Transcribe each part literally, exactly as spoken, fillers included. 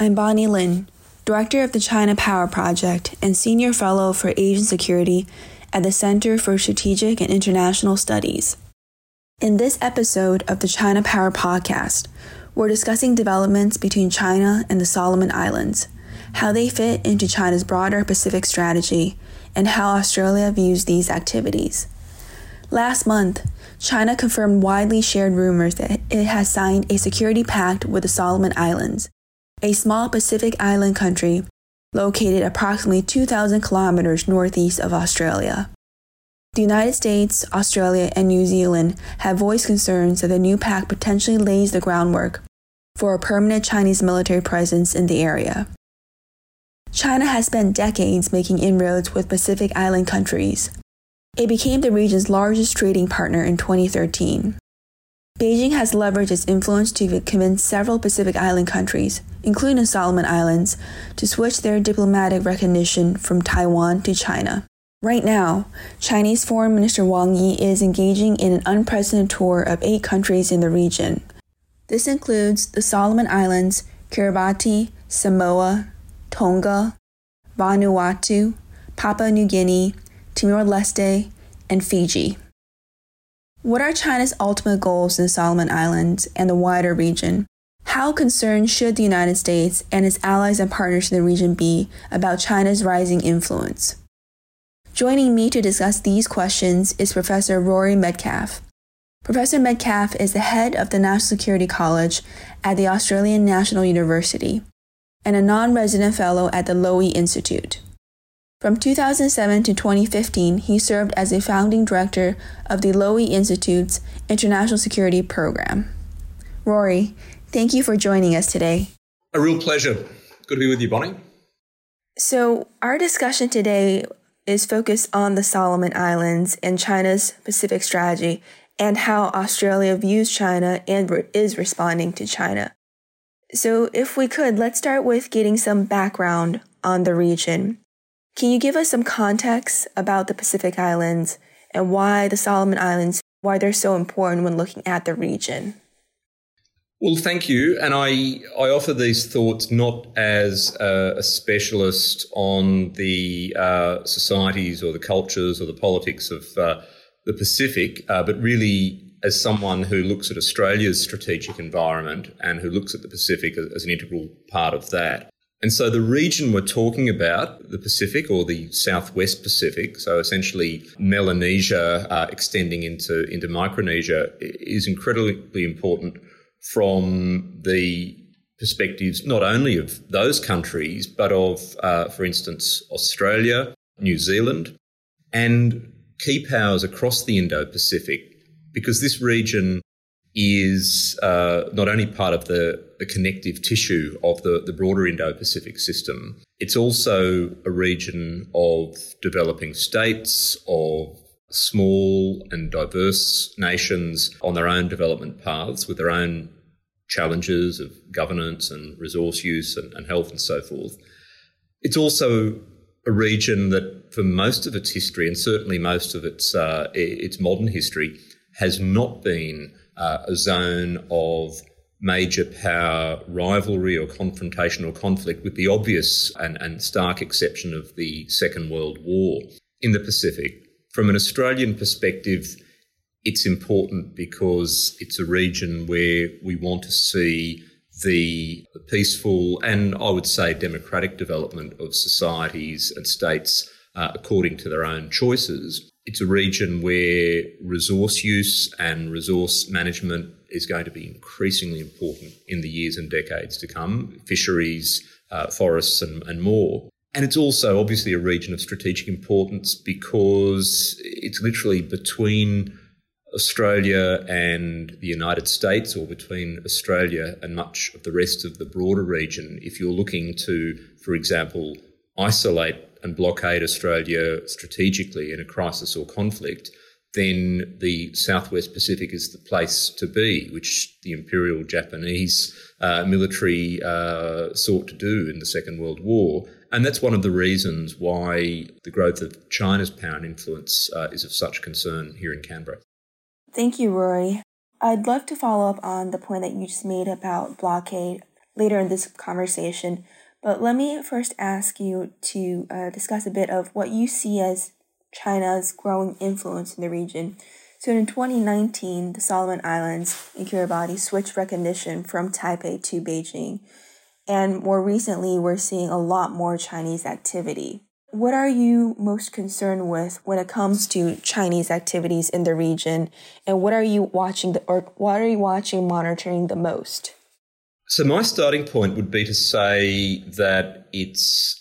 I'm Bonnie Lin, Director of the China Power Project and Senior Fellow for Asian Security at the Center for Strategic and International Studies. In this episode of the China Power Podcast, we're discussing developments between China and the Solomon Islands, how they fit into China's broader Pacific strategy, and how Australia views these activities. Last month, China confirmed widely shared rumors that it has signed a security pact with the Solomon Islands, a small Pacific island country located approximately two thousand kilometers northeast of Australia. The United States, Australia, and New Zealand have voiced concerns that the new pact potentially lays the groundwork for a permanent Chinese military presence in the area. China has spent decades making inroads with Pacific island countries. It became the region's largest trading partner in twenty thirteen. Beijing has leveraged its influence to convince several Pacific island countries, including the Solomon Islands, to switch their diplomatic recognition from Taiwan to China. Right now, Chinese Foreign Minister Wang Yi is engaging in an unprecedented tour of eight countries in the region. This includes the Solomon Islands, Kiribati, Samoa, Tonga, Vanuatu, Papua New Guinea, Timor-Leste, and Fiji. What are China's ultimate goals in the Solomon Islands and the wider region? How concerned should the United States and its allies and partners in the region be about China's rising influence? Joining me to discuss these questions is Professor Rory Medcalf. Professor Medcalf is the head of the National Security College at the Australian National University and a non-resident fellow at the Lowy Institute. From two thousand seven to twenty fifteen, he served as a founding director of the Lowy Institute's International Security Program. Rory, thank you for joining us today. A real pleasure. Good to be with you, Bonnie. So our discussion today is focused on the Solomon Islands and China's Pacific strategy and how Australia views China and re- is responding to China. So if we could, let's start with getting some background on the region. Can you give us some context about the Pacific Islands and why the Solomon Islands, why they're so important when looking at the region? Well, thank you. And I, I offer these thoughts not as a, a specialist on the uh, societies or the cultures or the politics of uh, the Pacific, uh, but really as someone who looks at Australia's strategic environment and who looks at the Pacific as, as an integral part of that. And so the region we're talking about, the Pacific or the Southwest Pacific, so essentially Melanesia uh, extending into, into Micronesia, is incredibly important from the perspectives not only of those countries, but of, uh, for instance, Australia, New Zealand, and key powers across the Indo-Pacific, because this region is uh, not only part of the, the connective tissue of the, the broader Indo-Pacific system, it's also a region of developing states, of small and diverse nations on their own development paths with their own challenges of governance and resource use and, and health and so forth. It's also a region that for most of its history, and certainly most of its, uh, its modern history, has not been Uh, a zone of major power rivalry or confrontation or conflict, with the obvious and, and stark exception of the Second World War in the Pacific. From an Australian perspective, it's important because it's a region where we want to see the peaceful and, I would say, democratic development of societies and states uh, according to their own choices. It's a region where resource use and resource management is going to be increasingly important in the years and decades to come, fisheries, uh, forests and, and more. And it's also obviously a region of strategic importance because it's literally between Australia and the United States, or between Australia and much of the rest of the broader region. If you're looking to, for example, isolate and blockade Australia strategically in a crisis or conflict, then the Southwest Pacific is the place to be, which the Imperial Japanese uh, military uh, sought to do in the Second World War. And that's one of the reasons why the growth of China's power and influence uh, is of such concern here in Canberra. Thank you, Rory. I'd love to follow up on the point that you just made about blockade. later in this conversation. But let me first ask you to uh, discuss a bit of what you see as China's growing influence in the region. So in twenty nineteen, the Solomon Islands and Kiribati switched recognition from Taipei to Beijing. And more recently, we're seeing a lot more Chinese activity. What are you most concerned with when it comes to Chinese activities in the region? And what are you watching, the, or what are you watching, monitoring the most? So my starting point would be to say that it's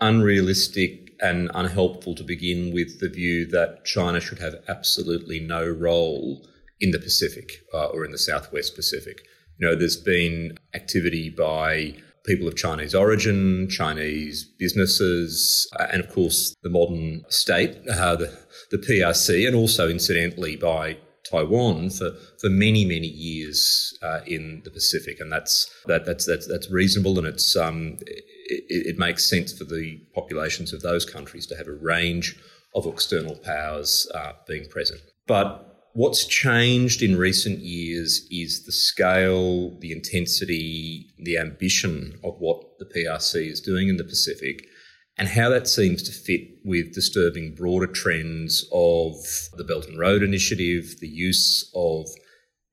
unrealistic and unhelpful to begin with the view that China should have absolutely no role in the Pacific uh, or in the Southwest Pacific. You know, there's been activity by people of Chinese origin, Chinese businesses, uh, and of course the modern state, uh, the, the P R C, and also incidentally by Taiwan for, for many, many years uh, in the Pacific. And that's that, that's that's that's reasonable, and it's um, it, it makes sense for the populations of those countries to have a range of external powers uh, being present. But what's changed in recent years is the scale, the intensity, the ambition of what the P R C is doing in the Pacific, and how that seems to fit with disturbing broader trends of the Belt and Road Initiative, the use of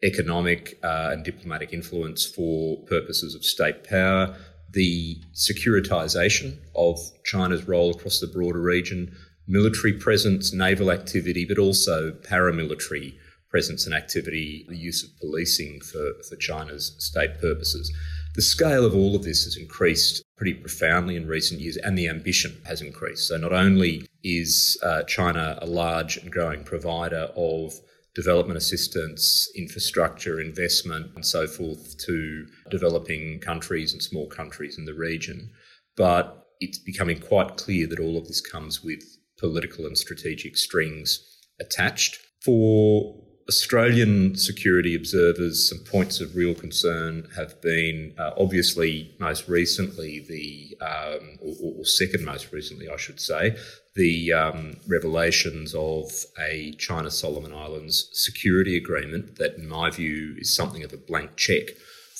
economic uh, and diplomatic influence for purposes of state power, the securitization of China's role across the broader region, military presence, naval activity, but also paramilitary presence and activity, the use of policing for, for China's state purposes. The scale of all of this has increased pretty profoundly in recent years, and the ambition has increased. So not only is uh, China a large and growing provider of development assistance, infrastructure, investment, and so forth to developing countries and small countries in the region, but it's becoming quite clear that all of this comes with political and strategic strings attached. For Australian security observers, some points of real concern have been uh, obviously most recently the, um, or, or second most recently, I should say, the um, revelations of a China-Solomon Islands security agreement that, in my view, is something of a blank check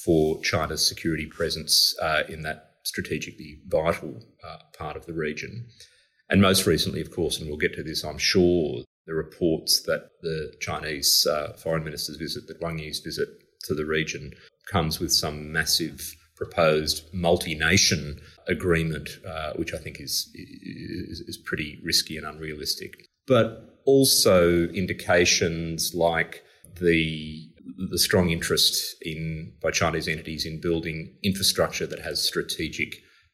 for China's security presence uh, in that strategically vital uh, part of the region. And most recently, of course, and we'll get to this, I'm sure, the reports that the Chinese uh, foreign minister's visit, that Wang Yi's visit to the region, comes with some massive proposed multi-nation agreement, uh, which I think is, is is pretty risky and unrealistic. But also indications like the the strong interest in by Chinese entities in building infrastructure that has strategic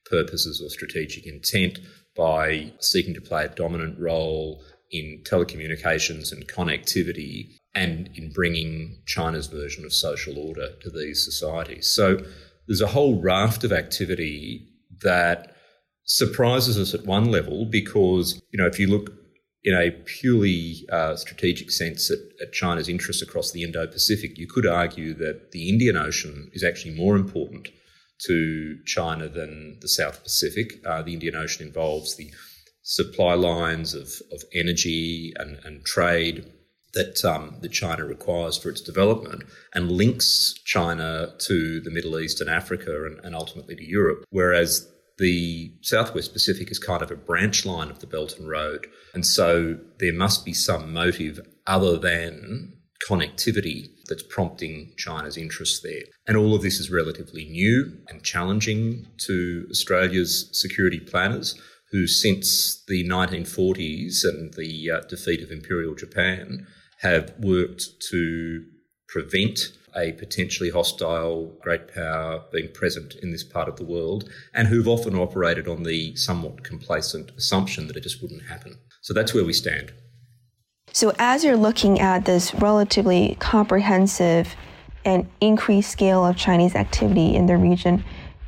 purposes or strategic intent, by seeking to play a dominant role in telecommunications and connectivity, and in bringing China's version of social order to these societies. So there's a whole raft of activity that surprises us at one level because, you know, if you look in a purely uh, strategic sense at, at China's interests across the Indo-Pacific, you could argue that the Indian Ocean is actually more important to China than the South Pacific. Uh, the Indian Ocean involves the supply lines of, of energy and, and trade that, um, that China requires for its development, and links China to the Middle East and Africa and, and ultimately to Europe, whereas the Southwest Pacific is kind of a branch line of the Belt and Road. And so there must be some motive other than connectivity that's prompting China's interest there. And all of this is relatively new and challenging to Australia's security planners, who since the nineteen forties and the uh, defeat of Imperial Japan have worked to prevent a potentially hostile great power being present in this part of the world, and who've often operated on the somewhat complacent assumption that it just wouldn't happen. So that's where we stand. So as you're looking at this relatively comprehensive and increased scale of Chinese activity in the region,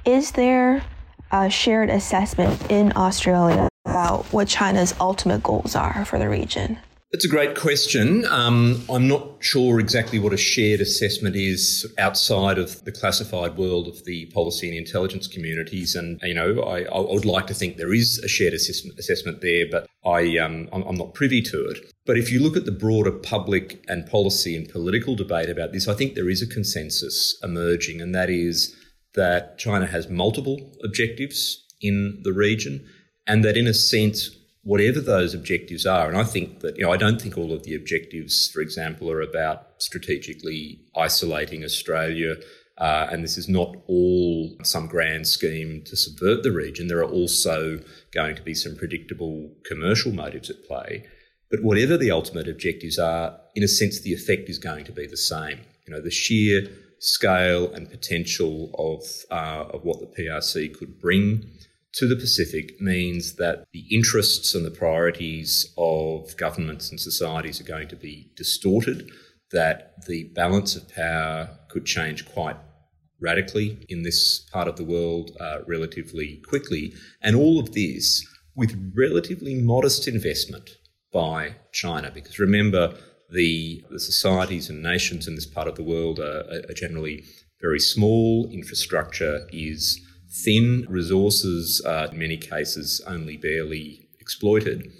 is there a shared assessment in Australia about what China's ultimate goals are for the region? It's a great question. Um, I'm not sure exactly what a shared assessment is outside of the classified world of the policy and intelligence communities. And, you know, I, I would like to think there is a shared assessment, assessment there, but I, um, I'm not privy to it. But if you look at the broader public and policy and political debate about this, I think there is a consensus emerging, and that is that China has multiple objectives in the region, and that in a sense, whatever those objectives are, and I think that, you know, I don't think all of the objectives, for example, are about strategically isolating Australia, uh, and this is not all some grand scheme to subvert the region. There are also going to be some predictable commercial motives at play. But whatever the ultimate objectives are, in a sense, the effect is going to be the same. You know, the sheer scale and potential of uh, of what the P R C could bring to the Pacific means that the interests and the priorities of governments and societies are going to be distorted, that the balance of power could change quite radically in this part of the world uh, relatively quickly. And all of this with relatively modest investment by China, because remember, the, the societies and nations in this part of the world are, are generally very small. Infrastructure is thin. Resources are, in many cases, only barely exploited.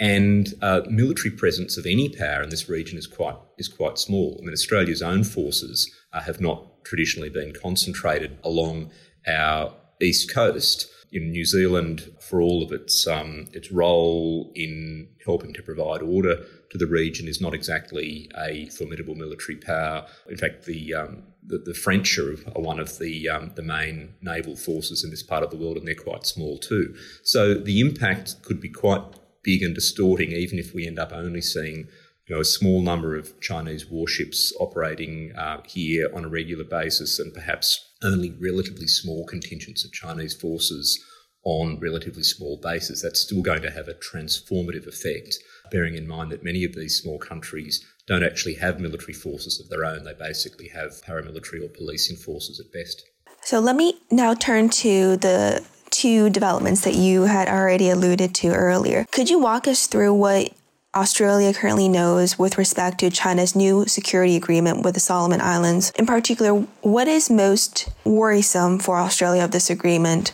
And uh, military presence of any power in this region is quite is quite small. I mean, Australia's own forces uh, have not traditionally been concentrated along our east coast. In New Zealand, for all of its um, its role in helping to provide order to the region, is not exactly a formidable military power. In fact, the um, the, the French are one of the um, the main naval forces in this part of the world, and they're quite small too. So the impact could be quite big and distorting, even if we end up only seeing, you know, a small number of Chinese warships operating uh, here on a regular basis, and perhaps only relatively small contingents of Chinese forces on relatively small bases. That's still going to have a transformative effect, bearing in mind that many of these small countries don't actually have military forces of their own. They basically have paramilitary or policing forces at best. So let me now turn to the two developments that you had already alluded to earlier. Could you walk us through what Australia currently knows with respect to China's new security agreement with the Solomon Islands? In particular, what is most worrisome for Australia of this agreement,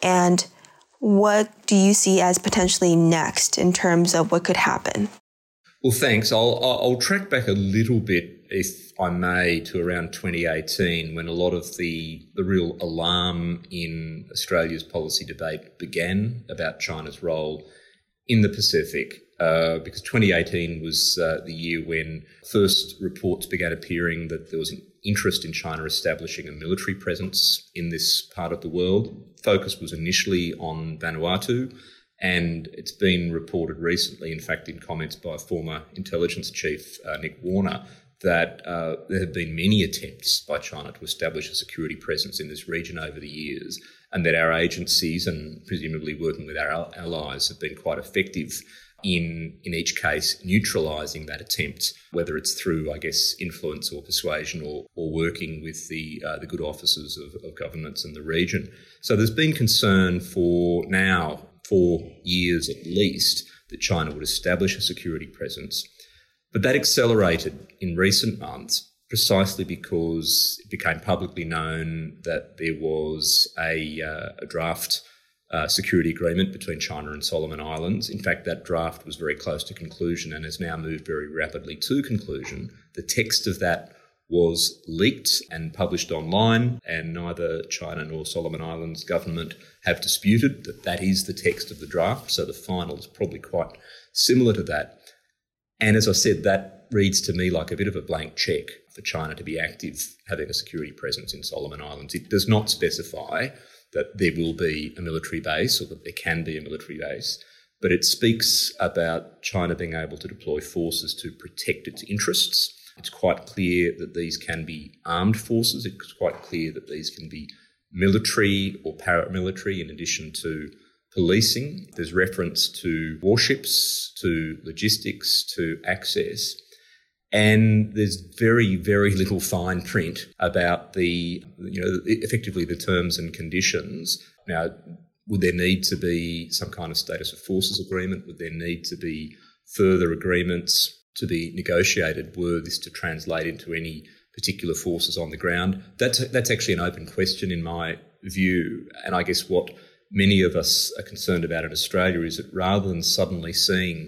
and what do you see as potentially next in terms of what could happen? Well, thanks. I'll, I'll track back a little bit, if I may, to around twenty eighteen, when a lot of the, the real alarm in Australia's policy debate began about China's role in the Pacific. Uh, because twenty eighteen was uh, the year when first reports began appearing that there was an interest in China establishing a military presence in this part of the world. Focus was initially on Vanuatu, and it's been reported recently, in fact, in comments by former intelligence chief uh, Nick Warner, that uh, there have been many attempts by China to establish a security presence in this region over the years, and that our agencies, and presumably working with our allies, have been quite effective in in each case neutralising that attempt, whether it's through, I guess, influence or persuasion, or or working with the uh, the good offices of, of governments in the region. So there's been concern for now, for years at least, that China would establish a security presence. But that accelerated in recent months precisely because it became publicly known that there was a, uh, a draft Uh, security agreement between China and Solomon Islands. In fact, that draft was very close to conclusion and has now moved very rapidly to conclusion. The text of that was leaked and published online, and neither China nor Solomon Islands government have disputed that that is the text of the draft. So the final is probably quite similar to that. And as I said, that reads to me like a bit of a blank check for China to be active, having a security presence in Solomon Islands. It does not specify that there will be a military base, or that there can be a military base, but it speaks about China being able to deploy forces to protect its interests. It's quite clear that these can be armed forces. It's quite clear that these can be military or paramilitary in addition to policing. There's reference to warships, to logistics, to access. And there's very, very little fine print about the, you know, effectively the terms and conditions. Now, would there need to be some kind of status of forces agreement? Would there need to be further agreements to be negotiated were this to translate into any particular forces on the ground? That's, that's actually an open question in my view. And I guess what many of us are concerned about in Australia is that rather than suddenly seeing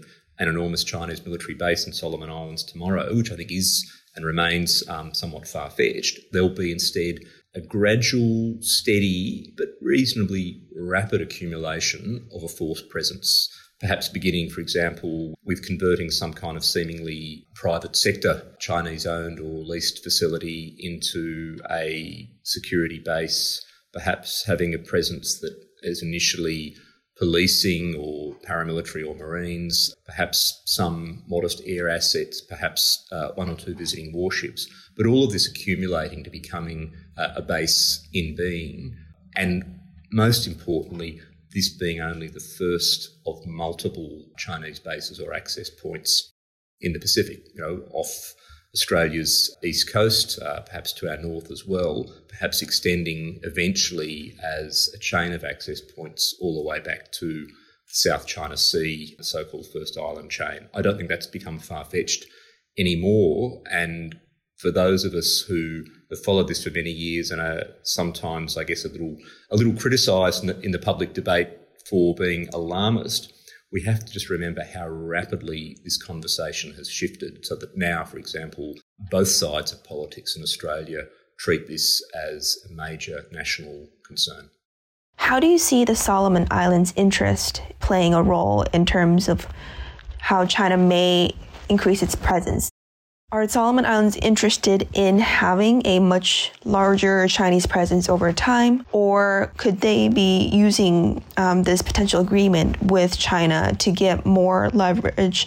an enormous Chinese military base in Solomon Islands tomorrow, which I think is and remains um, somewhat far-fetched, there'll be instead a gradual, steady, but reasonably rapid accumulation of a force presence, perhaps beginning, for example, with converting some kind of seemingly private sector, Chinese-owned or leased facility into a security base, perhaps having a presence that is initially policing or paramilitary or marines, perhaps some modest air assets, perhaps uh, one or two visiting warships, but all of this accumulating to becoming uh, a base in being, and most importantly, this being only the first of multiple Chinese bases or access points in the Pacific, you know, off Australia's east coast, uh, perhaps to our north as well, perhaps extending eventually as a chain of access points all the way back to the South China Sea, the so-called First Island Chain. I don't think that's become far-fetched anymore, and for those of us who have followed this for many years and are sometimes, I guess, a little a little criticised in the, in the public debate for being alarmist, we have to just remember how rapidly this conversation has shifted, so that now, for example, both sides of politics in Australia treat this as a major national concern. How do you see the Solomon Islands' interest playing a role in terms of how China may increase its presence? Are Solomon Islands interested in having a much larger Chinese presence over time, or could they be using um, this potential agreement with China to get more leverage,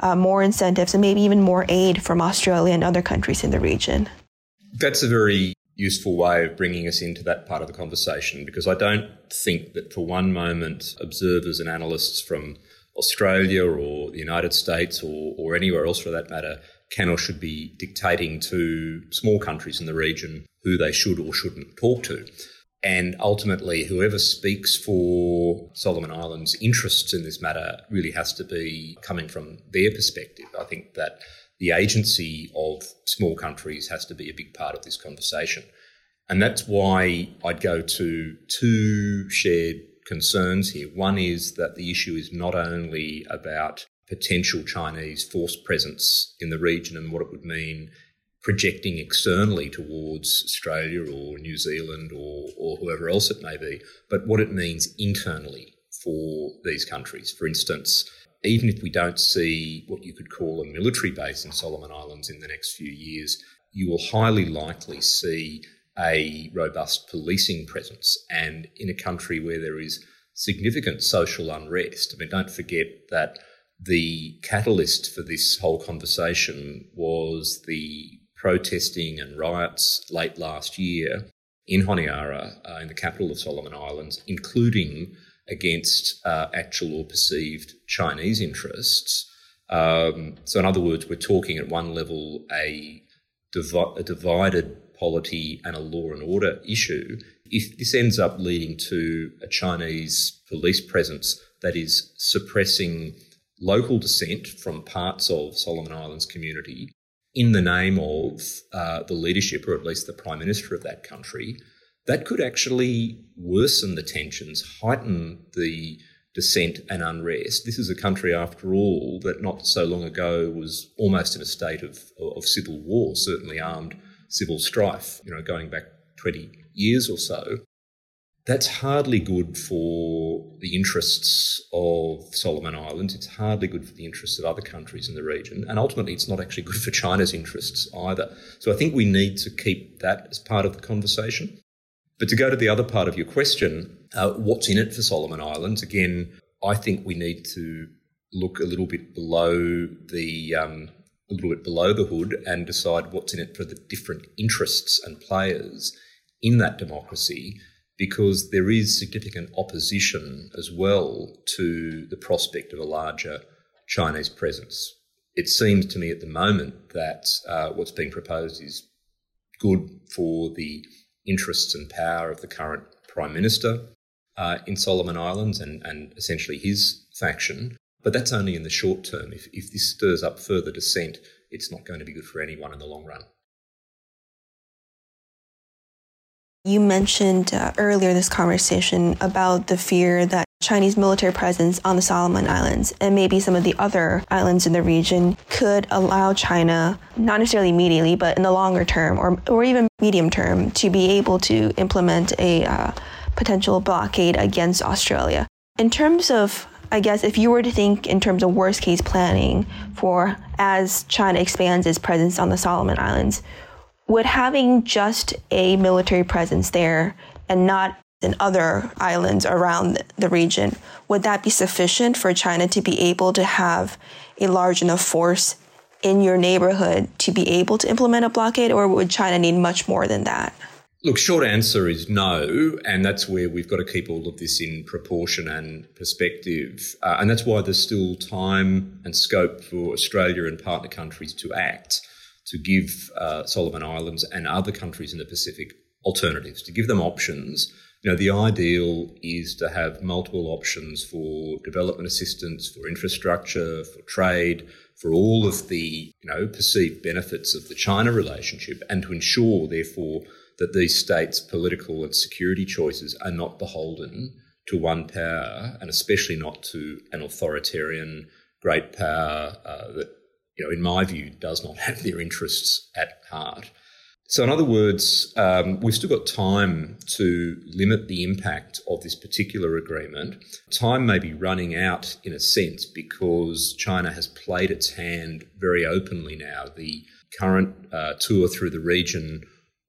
uh, more incentives, and maybe even more aid from Australia and other countries in the region? That's a very useful way of bringing us into that part of the conversation, because I don't think that for one moment observers and analysts from Australia or the United States or, or anywhere else for that matter can or should be dictating to small countries in the region who they should or shouldn't talk to. And ultimately, whoever speaks for Solomon Islands' interests in this matter really has to be coming from their perspective. I think that the agency of small countries has to be a big part of this conversation. And that's why I'd go to two shared concerns here. One is that the issue is not only about potential Chinese force presence in the region and what it would mean projecting externally towards Australia or New Zealand or, or whoever else it may be, but what it means internally for these countries. For instance, even if we don't see what you could call a military base in Solomon Islands in the next few years, you will highly likely see a robust policing presence. And in a country where there is significant social unrest, I mean, don't forget that the catalyst for this whole conversation was the protesting and riots late last year in Honiara, uh, in the capital of Solomon Islands, including against uh, actual or perceived Chinese interests. Um, so in other words, we're talking at one level a, divi- a divided polity and a law and order issue. If this ends up leading to a Chinese police presence that is suppressing local dissent from parts of Solomon Islands community in the name of uh, the leadership, or at least the Prime Minister of that country, that could actually worsen the tensions, heighten the dissent and unrest. This is a country, after all, that not so long ago was almost in a state of, of civil war, certainly armed civil strife, you know, going back twenty years or so. That's hardly good for the interests of Solomon Islands. It's hardly good for the interests of other countries in the region. And ultimately, it's not actually good for China's interests either. So I think we need to keep that as part of the conversation. But to go to the other part of your question, uh, what's in it for Solomon Islands? Again, I think we need to look a little bit below the um, a little bit below the hood and decide what's in it for the different interests and players in that democracy, because there is significant opposition as well to the prospect of a larger Chinese presence. It seems to me at the moment that uh, what's being proposed is good for the interests and power of the current Prime Minister uh, in Solomon Islands and, and essentially his faction, but that's only in the short term. If, if this stirs up further dissent, it's not going to be good for anyone in the long run. You mentioned uh, earlier this conversation about the fear that Chinese military presence on the Solomon Islands and maybe some of the other islands in the region could allow China, not necessarily immediately, but in the longer term or, or even medium term, to be able to implement a uh, potential blockade against Australia. In terms of, I guess, if you were to think in terms of worst case planning for as China expands its presence on the Solomon Islands, would having just a military presence there and not and other islands around the region, would that be sufficient for China to be able to have a large enough force in your neighborhood to be able to implement a blockade, or would China need much more than that? Look, short answer is no, and that's where we've got to keep all of this in proportion and perspective. Uh, and that's why there's still time and scope for Australia and partner countries to act, to give uh, Solomon Islands and other countries in the Pacific alternatives, to give them options. You know, the ideal is to have multiple options for development assistance, for infrastructure, for trade, for all of the, you know, perceived benefits of the China relationship, and to ensure, therefore, that these states' political and security choices are not beholden to one power, and especially not to an authoritarian great power uh, that, you know, in my view, does not have their interests at heart. So in other words, um, we've still got time to limit the impact of this particular agreement. Time may be running out in a sense because China has played its hand very openly now. The current uh, tour through the region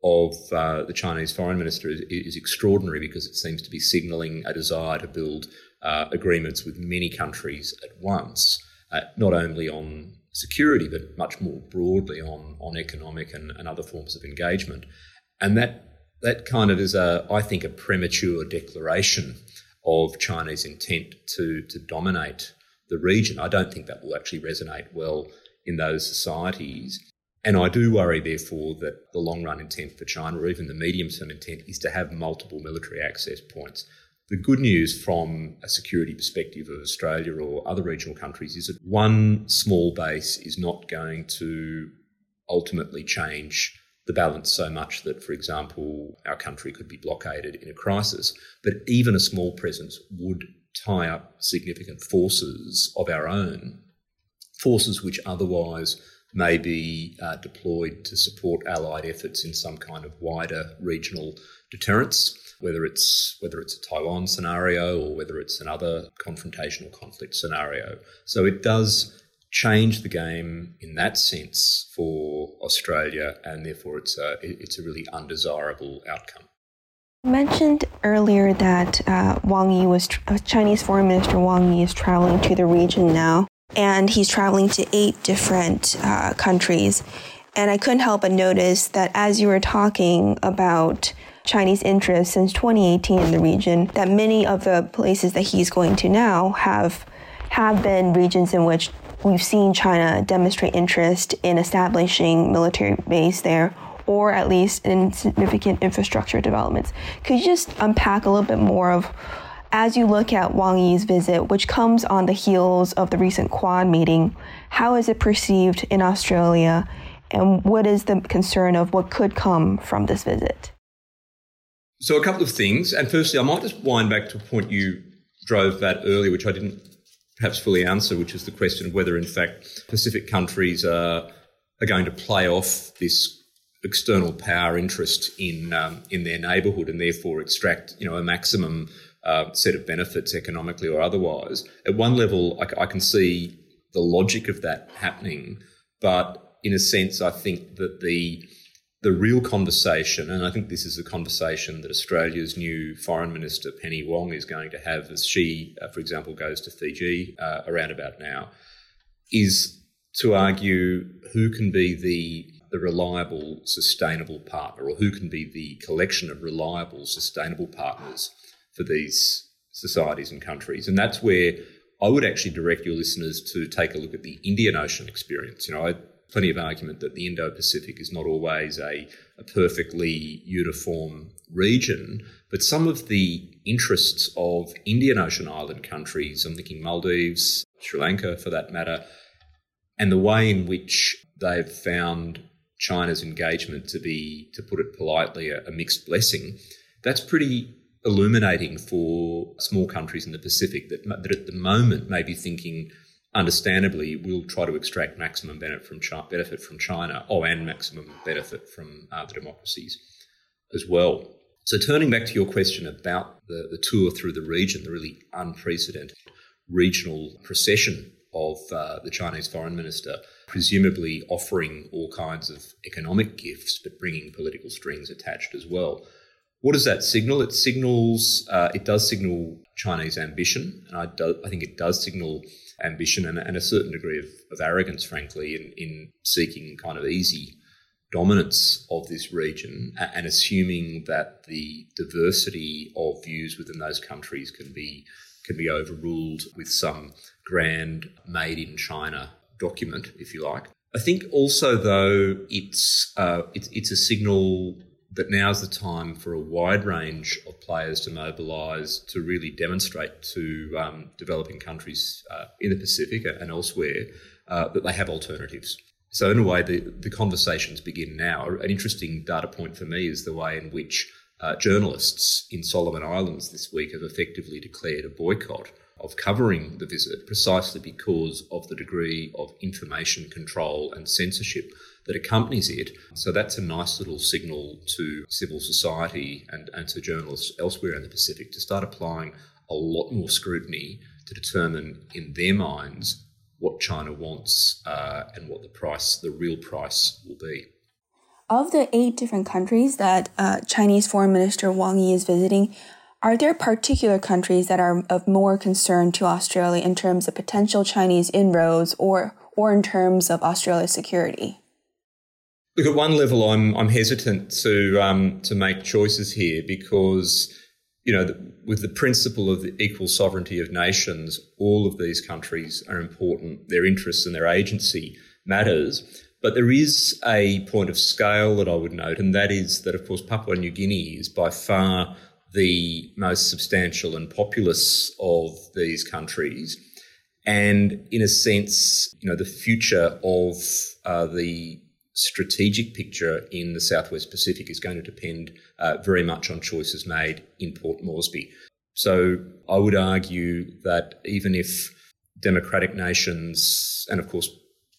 of uh, the Chinese foreign minister is, is extraordinary because it seems to be signalling a desire to build uh, agreements with many countries at once, uh, not only on security, but much more broadly on, on economic and, and other forms of engagement. And that that kind of is, a, I think, a premature declaration of China's intent to, to dominate the region. I don't think that will actually resonate well in those societies. And I do worry, therefore, that the long-run intent for China, or even the medium-term intent, is to have multiple military access points. The good news from a security perspective of Australia or other regional countries is that one small base is not going to ultimately change the balance so much that, for example, our country could be blockaded in a crisis. But even a small presence would tie up significant forces of our own, forces which otherwise may be uh, deployed to support allied efforts in some kind of wider regional deterrence, whether it's whether it's a Taiwan scenario or whether it's another confrontational conflict scenario. So it does change the game in that sense for Australia, and therefore it's a, it's a really undesirable outcome. You mentioned earlier that uh, Wang Yi was tra- Chinese Foreign Minister Wang Yi is traveling to the region now, and he's traveling to eight different uh, countries. And I couldn't help but notice that as you were talking about Chinese interests since twenty eighteen in the region, that many of the places that he's going to now have have been regions in which we've seen China demonstrate interest in establishing military base there, or at least in significant infrastructure developments. Could you just unpack a little bit more of, as you look at Wang Yi's visit, which comes on the heels of the recent Quad meeting, how is it perceived in Australia, and what is the concern of what could come from this visit? So a couple of things, and firstly, I might just wind back to a point you drove at earlier, which I didn't perhaps fully answer, which is the question of whether, in fact, Pacific countries are, are going to play off this external power interest in um, in their neighbourhood and therefore extract, you know, a maximum uh, set of benefits economically or otherwise. At one level, I, I can see the logic of that happening, but in a sense, I think that the The real conversation, and I think this is the conversation that Australia's new Foreign Minister, Penny Wong, is going to have as she, uh, for example, goes to Fiji uh, around about now, is to argue who can be the, the reliable, sustainable partner, or who can be the collection of reliable, sustainable partners for these societies and countries. And that's where I would actually direct your listeners to take a look at the Indian Ocean experience. You know, I... plenty of argument that the Indo-Pacific is not always a, a perfectly uniform region, but some of the interests of Indian Ocean island countries, I'm thinking Maldives, Sri Lanka for that matter, and the way in which they've found China's engagement to be, to put it politely, a, a mixed blessing, that's pretty illuminating for small countries in the Pacific that, that at the moment may be thinking, understandably, we'll try to extract maximum benefit from China, benefit from China oh, and maximum benefit from uh, the democracies as well. So turning back to your question about the, the tour through the region, the really unprecedented regional procession of uh, the Chinese foreign minister, presumably offering all kinds of economic gifts, but bringing political strings attached as well. What does that signal? It signals, uh, it does signal Chinese ambition, and I, do, I think it does signal ambition and, and a certain degree of, of arrogance, frankly, in, in seeking kind of easy dominance of this region and assuming that the diversity of views within those countries can be can be overruled with some grand made-in-China document, if you like. I think also, though, it's uh, it's, it's a signal that now's the time for a wide range of players to mobilise to really demonstrate to um, developing countries uh, in the Pacific and elsewhere uh, that they have alternatives. So in a way, the, the conversations begin now. An interesting data point for me is the way in which uh, journalists in Solomon Islands this week have effectively declared a boycott of covering the visit precisely because of the degree of information control and censorship that accompanies it. So that's a nice little signal to civil society and, and to journalists elsewhere in the Pacific to start applying a lot more scrutiny to determine in their minds what China wants uh, and what the price, the real price will be. Of the eight different countries that uh, Chinese Foreign Minister Wang Yi is visiting, are there particular countries that are of more concern to Australia in terms of potential Chinese inroads or or in terms of Australia's security? Look, at one level, I'm I'm hesitant to um, to make choices here because, you know, with the principle of the equal sovereignty of nations, all of these countries are important. Their interests and their agency matters. But there is a point of scale that I would note, and that is that, of course, Papua New Guinea is by far the most substantial and populous of these countries. And in a sense, you know, the future of uh, the strategic picture in the Southwest Pacific is going to depend uh, very much on choices made in Port Moresby. So I would argue that even if democratic nations, and of course,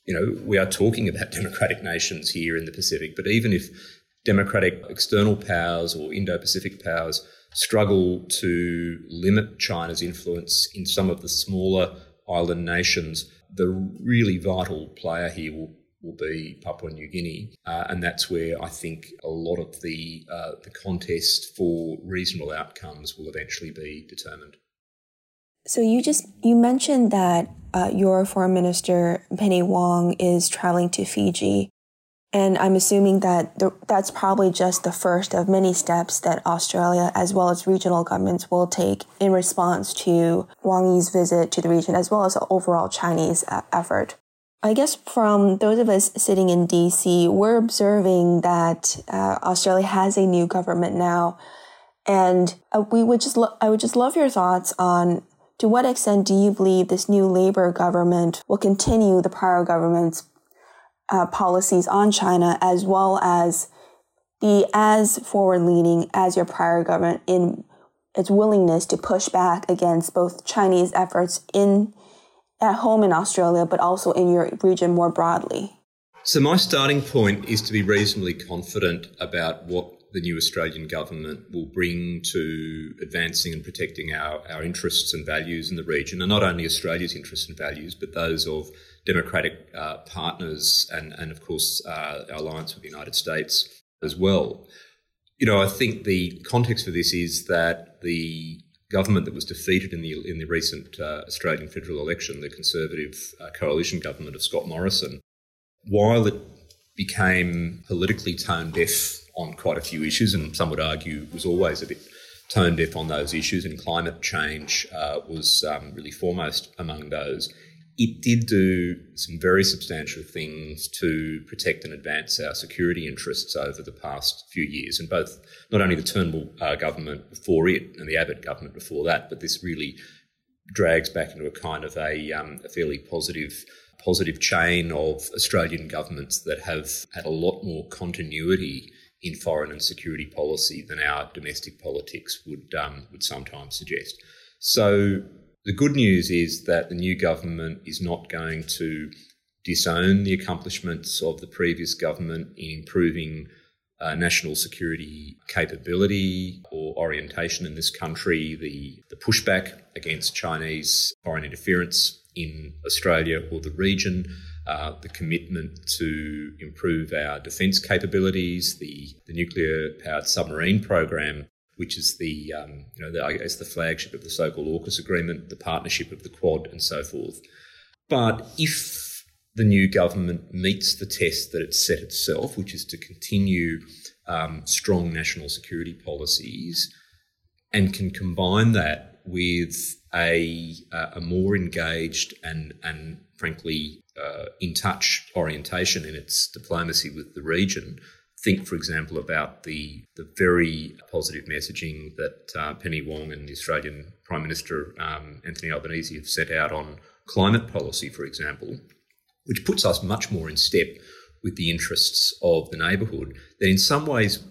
you know, we are talking about democratic nations here in the Pacific, but even if democratic external powers or Indo-Pacific powers struggle to limit China's influence in some of the smaller island nations, the really vital player here will will be Papua New Guinea. Uh, and that's where I think a lot of the uh, the contest for reasonable outcomes will eventually be determined. So you just you mentioned that uh, your foreign minister, Penny Wong, is traveling to Fiji. And I'm assuming that the, that's probably just the first of many steps that Australia, as well as regional governments, will take in response to Wang Yi's visit to the region, as well as the overall Chinese uh, effort. I guess from those of us sitting in D C, we're observing that uh, Australia has a new government now, and uh, we would just lo- I would just love your thoughts on to what extent do you believe this new Labor government will continue the prior government's uh, policies on China, as well as be as forward-leaning as your prior government in its willingness to push back against both Chinese efforts in at home in Australia, but also in your region more broadly? So my starting point is to be reasonably confident about what the new Australian government will bring to advancing and protecting our, our interests and values in the region, and not only Australia's interests and values, but those of democratic uh, partners and, and of course, uh, our alliance with the United States as well. You know, I think the context for this is that the government that was defeated in the in the recent uh, Australian federal election, the Conservative uh, coalition government of Scott Morrison, while it became politically tone deaf on quite a few issues, and some would argue was always a bit tone deaf on those issues, and climate change uh, was um, really foremost among those, it did do some very substantial things to protect and advance our security interests over the past few years. And both, not only the Turnbull uh, government before it and the Abbott government before that, but this really drags back into a kind of a, um, a fairly positive, positive chain of Australian governments that have had a lot more continuity in foreign and security policy than our domestic politics would um, would sometimes suggest. So the good news is that the new government is not going to disown the accomplishments of the previous government in improving uh, national security capability or orientation in this country. The, the pushback against Chinese foreign interference in Australia or the region, uh, the commitment to improve our defence capabilities, the, the nuclear-powered submarine program, which is the um, you know the, I guess the flagship of the so-called AUKUS agreement, the partnership of the Quad, and so forth. But if the new government meets the test that it's set itself, which is to continue um, strong national security policies, and can combine that with a a more engaged and and frankly uh, in touch orientation in its diplomacy with the region. Think, for example, about the the very positive messaging that uh, Penny Wong and the Australian Prime Minister um, Anthony Albanese have set out on climate policy, for example, which puts us much more in step with the interests of the neighbourhood. That in some ways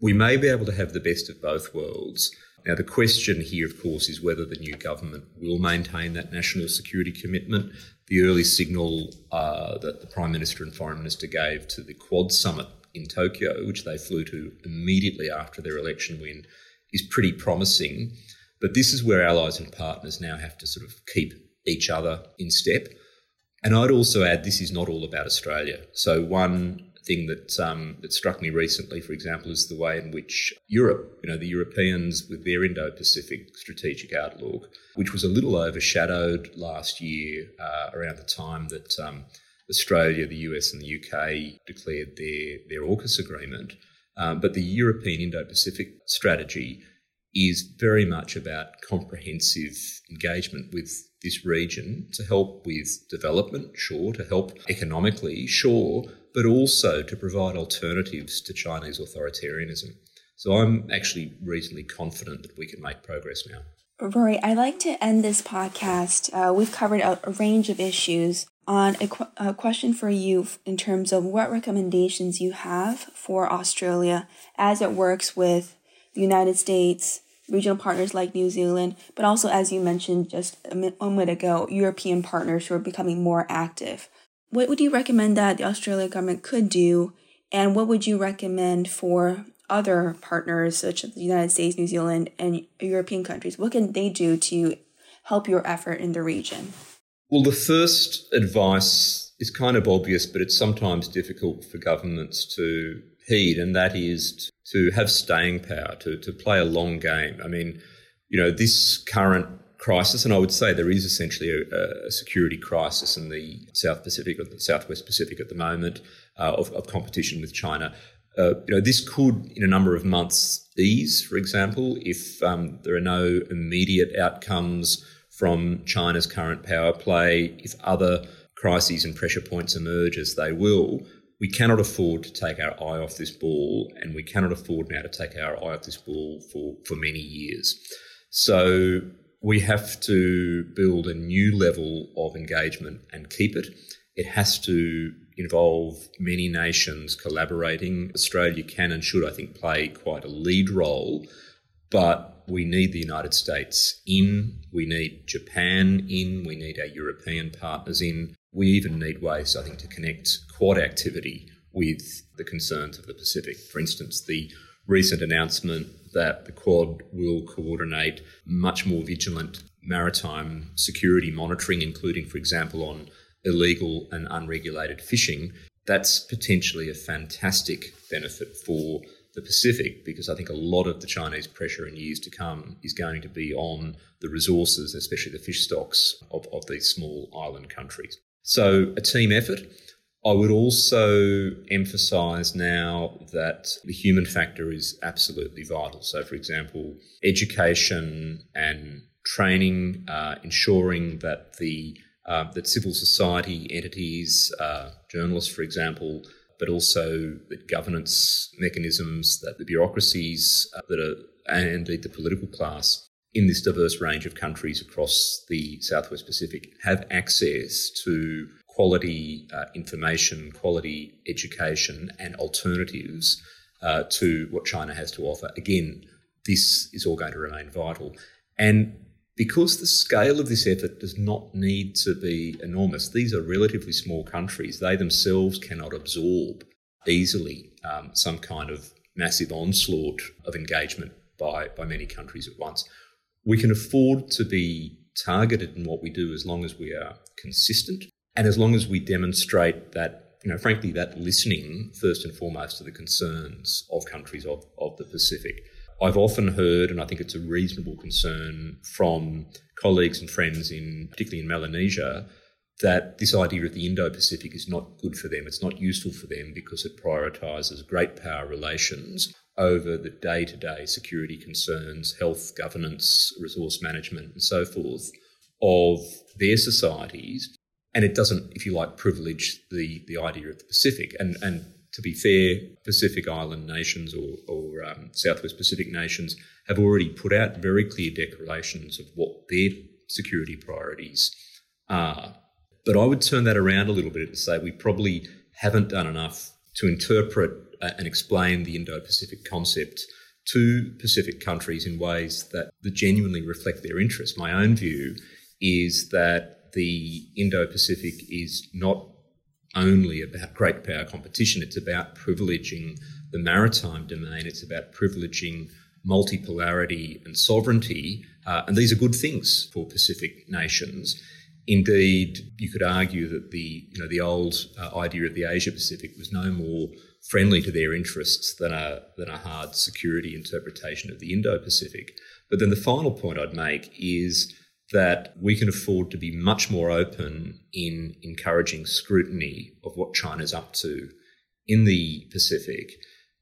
we may be able to have the best of both worlds. Now, the question here, of course, is whether the new government will maintain that national security commitment. The early signal uh, that the Prime Minister and Foreign Minister gave to the Quad summit in Tokyo, which they flew to immediately after their election win, is pretty promising. But this is where allies and partners now have to sort of keep each other in step. And I'd also add this is not all about Australia. So one thing that um, that struck me recently, for example, is the way in which Europe, you know, the Europeans with their Indo-Pacific strategic outlook, which was a little overshadowed last year uh, around the time that um, Australia, the U S and the U K declared their, their AUKUS agreement. Um, but the European Indo-Pacific strategy is very much about comprehensive engagement with this region to help with development, sure, to help economically, sure, but also to provide alternatives to Chinese authoritarianism. So I'm actually reasonably confident that we can make progress now. Rory, I'd like to end this podcast. Uh, we've covered a, a range of issues. On a, qu- a question for you in terms of what recommendations you have for Australia as it works with the United States, regional partners like New Zealand, but also, as you mentioned just a moment ago, European partners who are becoming more active. What would you recommend that the Australian government could do, and what would you recommend for other partners such as the United States, New Zealand, and European countries? What can they do to help your effort in the region? Well, the first advice is kind of obvious, but it's sometimes difficult for governments to heed, and that is to have staying power, to, to play a long game. I mean, you know, this current crisis, and I would say there is essentially a, a security crisis in the South Pacific or the Southwest Pacific at the moment uh, of, of competition with China. Uh, you know, this could, in a number of months, ease, for example, if um, there are no immediate outcomes from China's current power play. If other crises and pressure points emerge, as they will, we cannot afford to take our eye off this ball, and we cannot afford now to take our eye off this ball for, for many years. So we have to build a new level of engagement and keep it. It has to involve many nations collaborating. Australia can and should, I think, play quite a lead role, but we need the United States in, we need Japan in, we need our European partners in. We even need ways, I think, to connect Quad activity with the concerns of the Pacific. For instance, the recent announcement that the Quad will coordinate much more vigilant maritime security monitoring, including, for example, on illegal and unregulated fishing. That's potentially a fantastic benefit for the Pacific, because I think a lot of the Chinese pressure in years to come is going to be on the resources, especially the fish stocks of, of these small island countries. So a team effort. I would also emphasise now that the human factor is absolutely vital. So, for example, education and training, uh, ensuring that the uh, that civil society entities, uh, journalists, for example, but also the governance mechanisms, that the bureaucracies uh, that are, and indeed the political class in this diverse range of countries across the Southwest Pacific, have access to quality uh, information, quality education and alternatives uh, to what China has to offer. Again, this is all going to remain vital. And because the scale of this effort does not need to be enormous, these are relatively small countries. They themselves cannot absorb easily um, some kind of massive onslaught of engagement by, by many countries at once. We can afford to be targeted in what we do as long as we are consistent and as long as we demonstrate that, you know, frankly, that listening first and foremost to the concerns of countries of, of the Pacific. I've often heard, and I think it's a reasonable concern from colleagues and friends, in particularly in Melanesia, that this idea of the Indo-Pacific is not good for them. It's not useful for them because it prioritises great power relations over the day-to-day security concerns, health, governance, resource management and so forth of their societies. And it doesn't, if you like, privilege the, the idea of the Pacific. And, and to be fair, Pacific Island nations or, or um, Southwest Pacific nations have already put out very clear declarations of what their security priorities are. But I would turn that around a little bit and say we probably haven't done enough to interpret and explain the Indo-Pacific concept to Pacific countries in ways that genuinely reflect their interests. My own view is that the Indo-Pacific is not only about great power competition, it's about privileging the maritime domain, it's about privileging multipolarity and sovereignty, uh, and these are good things for Pacific nations. Indeed, you could argue that the, you know, the old uh, idea of the Asia-Pacific was no more friendly to their interests than a, than a hard security interpretation of the Indo-Pacific. But then the final point I'd make is that we can afford to be much more open in encouraging scrutiny of what China's up to in the Pacific,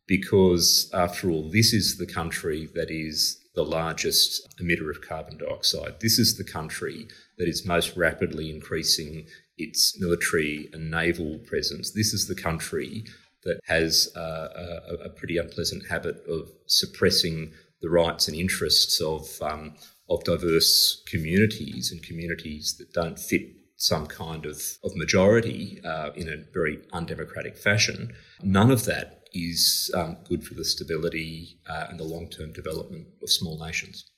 because after all, this is the country that is the largest emitter of carbon dioxide. This is the country that is most rapidly increasing its military and naval presence. This is the country that has uh, a, a pretty unpleasant habit of suppressing the rights and interests of um, of diverse communities and communities that don't fit some kind of, of majority uh, in a very undemocratic fashion. None of that is um, good for the stability uh, and the long-term development of small nations.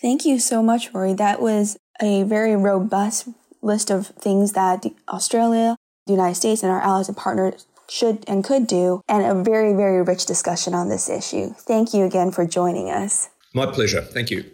Thank you so much, Rory. That was a very robust list of things that Australia, the United States, and our allies and partners should and could do, and a very, very rich discussion on this issue. Thank you again for joining us. My pleasure. Thank you.